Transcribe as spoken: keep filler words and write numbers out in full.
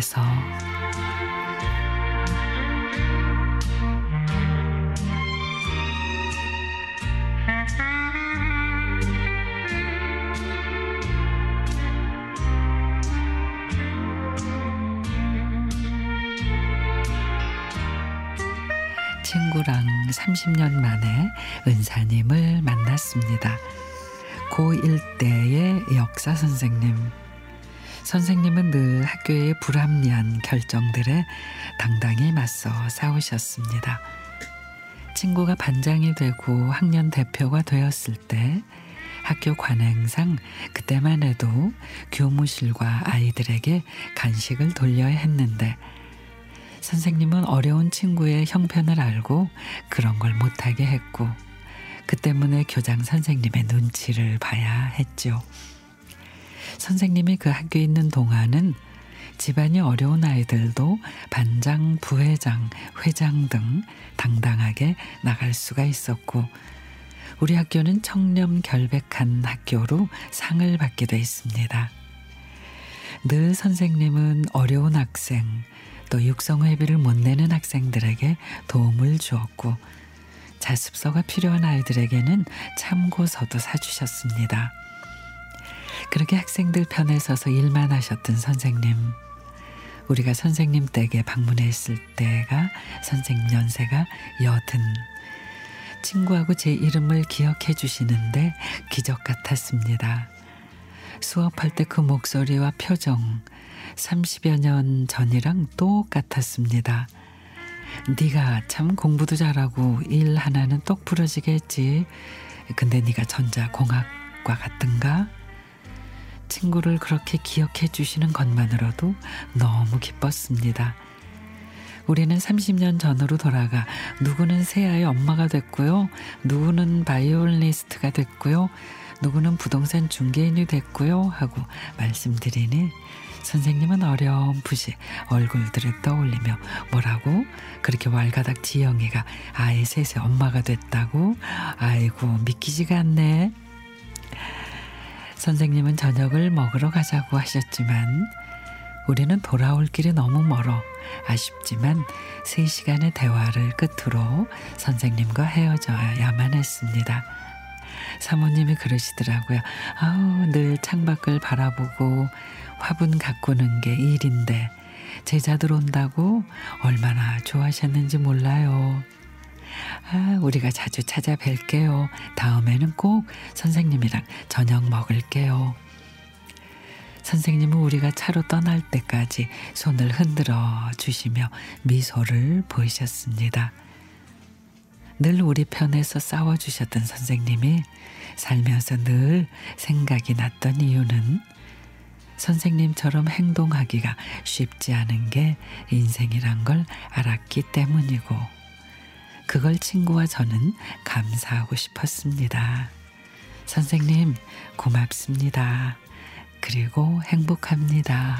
곳에서 친구랑 삼십 년 만에 은사님을 만났습니다. 고일 때의 역사 선생님. 선생님은 늘 학교의 불합리한 결정들에 당당히 맞서 싸우셨습니다. 친구가 반장이 되고 학년 대표가 되었을 때 학교 관행상 그때만 해도 교무실과 아이들에게 간식을 돌려야 했는데 선생님은 어려운 친구의 형편을 알고 그런 걸 못하게 했고 그 때문에 교장 선생님의 눈치를 봐야 했죠. 선생님이 그 학교에 있는 동안은 집안이 어려운 아이들도 반장, 부회장, 회장 등 당당하게 나갈 수가 있었고 우리 학교는 청렴 결백한 학교로 상을 받게 돼 있습니다. 늘 선생님은 어려운 학생, 또 육성회비를 못 내는 학생들에게 도움을 주었고 자습서가 필요한 아이들에게는 참고서도 사주셨습니다. 그렇게 학생들 편에 서서 일만 하셨던 선생님. 우리가 선생님 댁에 방문했을 때가 선생님 연세가 여든. 친구하고 제 이름을 기억해 주시는데 기적 같았습니다. 수업할 때 그 목소리와 표정 삼십여 년 전이랑 똑같았습니다. 네가 참 공부도 잘하고 일 하나는 똑부러지게 했지. 근데 네가 전자공학과 같은가? 친구를 그렇게 기억해 주시는 것만으로도 너무 기뻤습니다. 우리는 삼십 년 전으로 돌아가 누구는 새아이 엄마가 됐고요. 누구는 바이올리스트가 됐고요. 누구는 부동산 중개인이 됐고요. 하고 말씀드리니 선생님은 어렴풋이 얼굴들을 떠올리며 뭐라고? 그렇게 왈가닥 지영이가 아이 셋의 엄마가 됐다고? 아이고 믿기지가 않네. 선생님은 저녁을 먹으러 가자고 하셨지만 우리는 돌아올 길이 너무 멀어 아쉽지만 세 시간의 대화를 끝으로 선생님과 헤어져야만 했습니다. 사모님이 그러시더라고요. 아우 늘 창밖을 바라보고 화분 가꾸는 게 일인데 제자들 온다고 얼마나 좋아하셨는지 몰라요. 아, 우리가 자주 찾아뵐게요. 다음에는 꼭 선생님이랑 저녁 먹을게요. 선생님은 우리가 차로 떠날 때까지 손을 흔들어 주시며 미소를 보이셨습니다. 늘 우리 편에서 싸워주셨던 선생님이 살면서 늘 생각이 났던 이유는 선생님처럼 행동하기가 쉽지 않은 게 인생이란 걸 알았기 때문이고 그걸 친구와 저는 감사하고 싶었습니다. 선생님 고맙습니다. 그리고 행복합니다.